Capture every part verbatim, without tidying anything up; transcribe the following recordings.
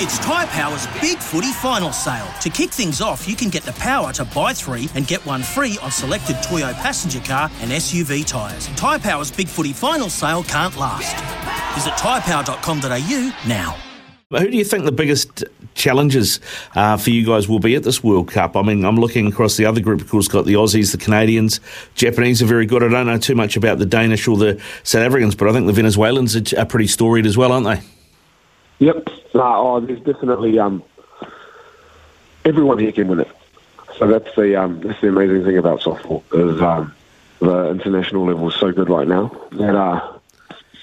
It's Tyre Power's Big Footy Final Sale. To kick things off, you can get the power to buy three and get one free on selected Toyo passenger car and S U V tyres. Tyre Power's Big Footy Final Sale can't last. Visit tyre power dot com dot a u now. Who do you think the biggest challenges uh, for you guys will be at this World Cup? I mean, I'm looking across the other group. Of course, got the Aussies, the Canadians, Japanese are very good. I don't know too much about the Danish or the South Africans, but I think the Venezuelans are pretty storied as well, aren't they? Yep. Nah, oh, there's definitely um, everyone here can win it. So that's the um, that's the amazing thing about softball is um, the international level is so good right now that uh,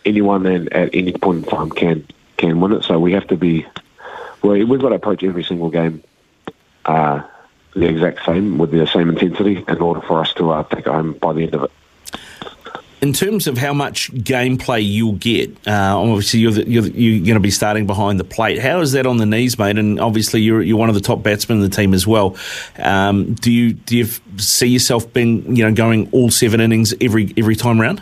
anyone and at any point in time can can win it. So we have to be we we've got to approach every single game uh, the exact same with the same intensity in order for us to uh, take it home by the end of it. In terms of how much gameplay you'll get, uh, obviously you're, the, you're, the, you're going to be starting behind the plate. How is that on the knees, mate? And obviously you're you're one of the top batsmen in the team as well. Um, do you do you see yourself being you know going all seven innings every every time round?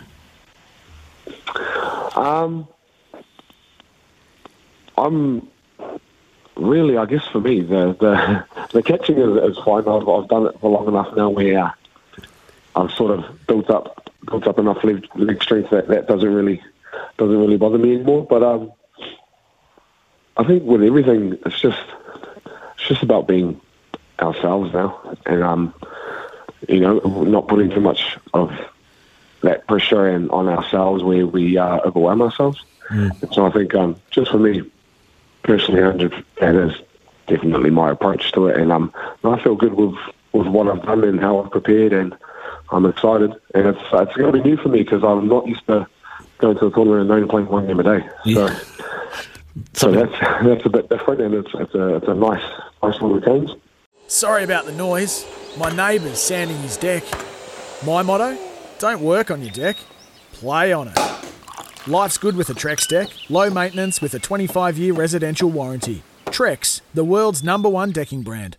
Um, I'm really, I guess for me the the, the catching is, is fine. I've, I've done it for long enough now where I've sort of built up. built up enough leg, leg strength that that doesn't really doesn't really bother me anymore. But um, I think with everything, it's just it's just about being ourselves now, and um, you know, not putting too much of that pressure in, on ourselves where we uh, overwhelm ourselves. Mm. So I think um, just for me personally, that is definitely my approach to it, and um, I feel good with with what I've done and how I've prepared and. I'm excited, and it's it's going to be new for me because I'm not used to going to the tournament and only playing one game a day. Yeah. So, so that's that's a bit different, and it's it's a it's a nice nice little change. Sorry about the noise. My neighbour's sanding his deck. My motto: don't work on your deck, play on it. Life's good with a Trex deck. Low maintenance with a twenty-five year residential warranty. Trex, the world's number one decking brand.